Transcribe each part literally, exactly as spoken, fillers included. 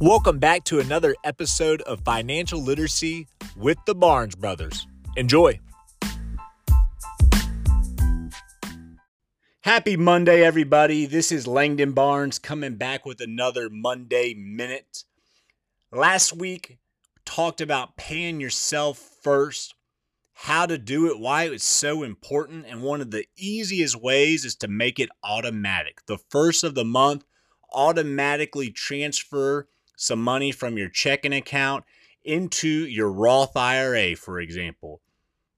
Welcome back to another episode of Financial Literacy with the Barnes Brothers. Enjoy. Happy Monday, everybody. This is Langdon Barnes coming back with another Monday Minute. Last week, we talked about paying yourself first, how to do it, why it's so important, and one of the easiest ways is to make it automatic. The first of the month, automatically transfer some money from your checking account into your Roth I R A, for example.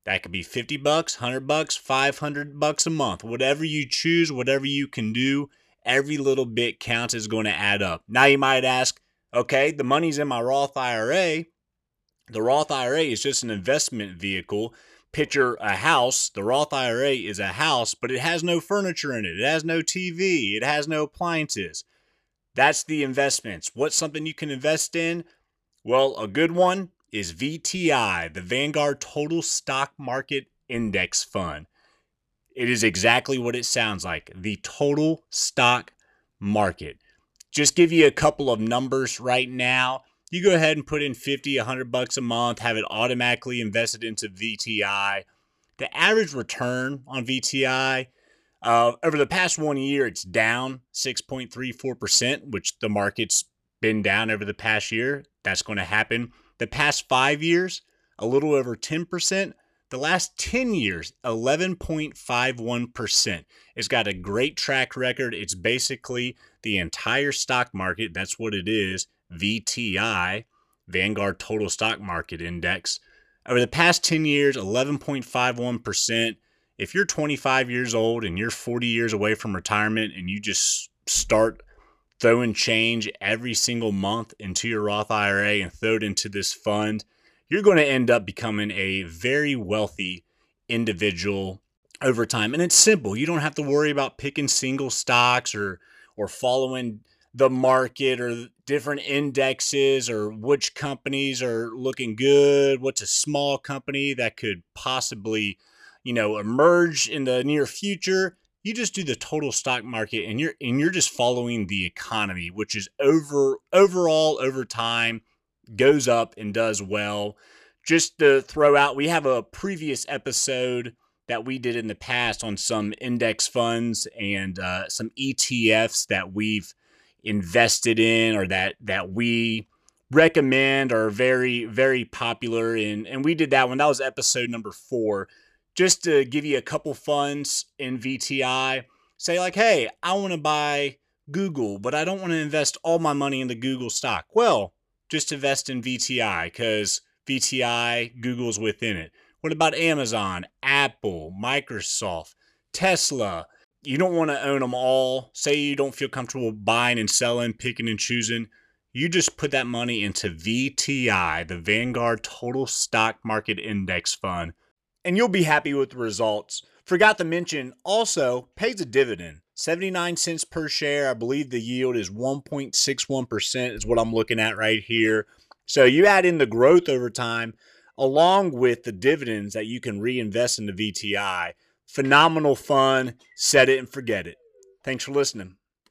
That could be fifty bucks, one hundred bucks, five hundred bucks a month. Whatever you choose, whatever you can do, every little bit counts, is going to add up. Now you might ask, okay, the money's in my Roth I R A. The Roth I R A is just an investment vehicle. Picture a house. The Roth I R A is a house, but it has no furniture in it. It has no T V. It has no appliances. That's the investments. What's something you can invest in? Well, a good one is V T I, the Vanguard Total Stock Market Index Fund. It is exactly what it sounds like, the total stock market. Just give you a couple of numbers right now. You go ahead and put in fifty, one hundred bucks a month, have it automatically invested into V T I. The average return on V T I Uh, over the past one year, it's down six point three four percent, which the market's been down over the past year. That's going to happen. The past five years, a little over ten percent. The last ten years, eleven point five one percent. It's got a great track record. It's basically the entire stock market. That's what it is. V T I, Vanguard Total Stock Market Index. Over the past ten years, eleven point five one percent. If you're twenty-five years old and you're forty years away from retirement and you just start throwing change every single month into your Roth I R A and throw it into this fund, you're going to end up becoming a very wealthy individual over time. And it's simple. You don't have to worry about picking single stocks or, or following the market or different indexes or which companies are looking good, what's a small company that could possibly, you know, emerge in the near future. You just do the total stock market and you're and you're just following the economy, which is over overall over time goes up and does well. Just to throw out, we have a previous episode that we did in the past on some index funds and uh, some E T Fs that we've invested in or that that we recommend are very, very popular. And, and we did that one. That was episode number four. Just to give you a couple funds in V T I, say like, hey, I want to buy Google, but I don't want to invest all my money in the Google stock. Well, just invest in V T I because V T I, Google's within it. What about Amazon, Apple, Microsoft, Tesla? You don't want to own them all. Say you don't feel comfortable buying and selling, picking and choosing. You just put that money into V T I, the Vanguard Total Stock Market Index Fund. And you'll be happy with the results. Forgot to mention, also pays a dividend, seventy-nine cents per share. I believe the yield is one point six one percent is what I'm looking at right here. So you add in the growth over time, along with the dividends that you can reinvest into V T I. Phenomenal fun. Set it and forget it. Thanks for listening.